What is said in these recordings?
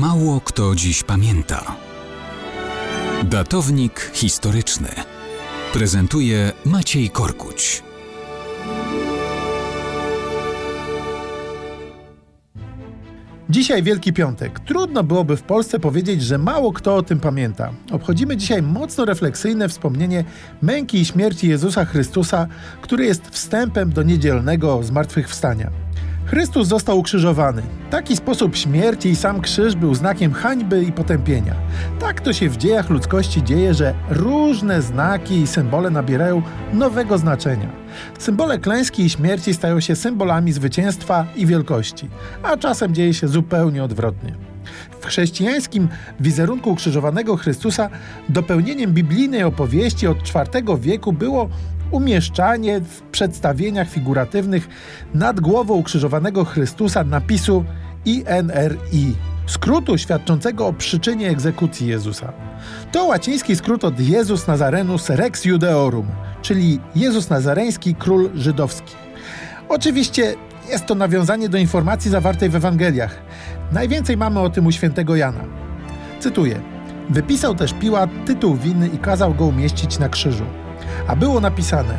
Mało kto dziś pamięta. Datownik historyczny prezentuje Maciej Korkuć. Dzisiaj Wielki Piątek. Trudno byłoby w Polsce powiedzieć, że mało kto o tym pamięta. Obchodzimy dzisiaj mocno refleksyjne wspomnienie męki i śmierci Jezusa Chrystusa, który jest wstępem do niedzielnego zmartwychwstania. Chrystus został ukrzyżowany. Taki sposób śmierci i sam krzyż był znakiem hańby i potępienia. Tak to się w dziejach ludzkości dzieje, że różne znaki i symbole nabierają nowego znaczenia. Symbole klęski i śmierci stają się symbolami zwycięstwa i wielkości, a czasem dzieje się zupełnie odwrotnie. W chrześcijańskim wizerunku ukrzyżowanego Chrystusa dopełnieniem biblijnej opowieści od IV wieku było umieszczanie w przedstawieniach figuratywnych nad głową ukrzyżowanego Chrystusa napisu INRI, skrótu świadczącego o przyczynie egzekucji Jezusa. To łaciński skrót od Jezus Nazarenus Rex Judeorum, czyli Jezus Nazareński, król żydowski. Oczywiście jest to nawiązanie do informacji zawartej w Ewangeliach. Najwięcej mamy o tym u świętego Jana. Cytuję: wypisał też Piłat tytuł winy i kazał go umieścić na krzyżu. A było napisane: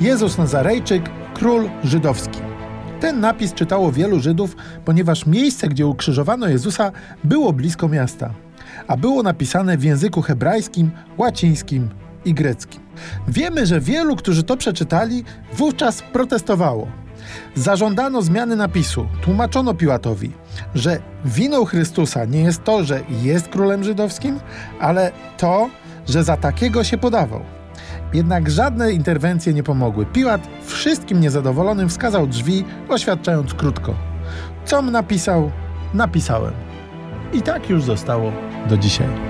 Jezus Nazarejczyk, król żydowski. Ten napis czytało wielu Żydów, ponieważ miejsce, gdzie ukrzyżowano Jezusa, było blisko miasta. A było napisane w języku hebrajskim, łacińskim i greckim. Wiemy, że wielu, którzy to przeczytali, wówczas protestowało. Zażądano zmiany napisu, tłumaczono Piłatowi, że winą Chrystusa nie jest to, że jest królem żydowskim, ale to, że za takiego się podawał. Jednak żadne interwencje nie pomogły. Piłat wszystkim niezadowolonym wskazał drzwi, oświadczając krótko: com napisał, napisałem. I tak już zostało do dzisiaj.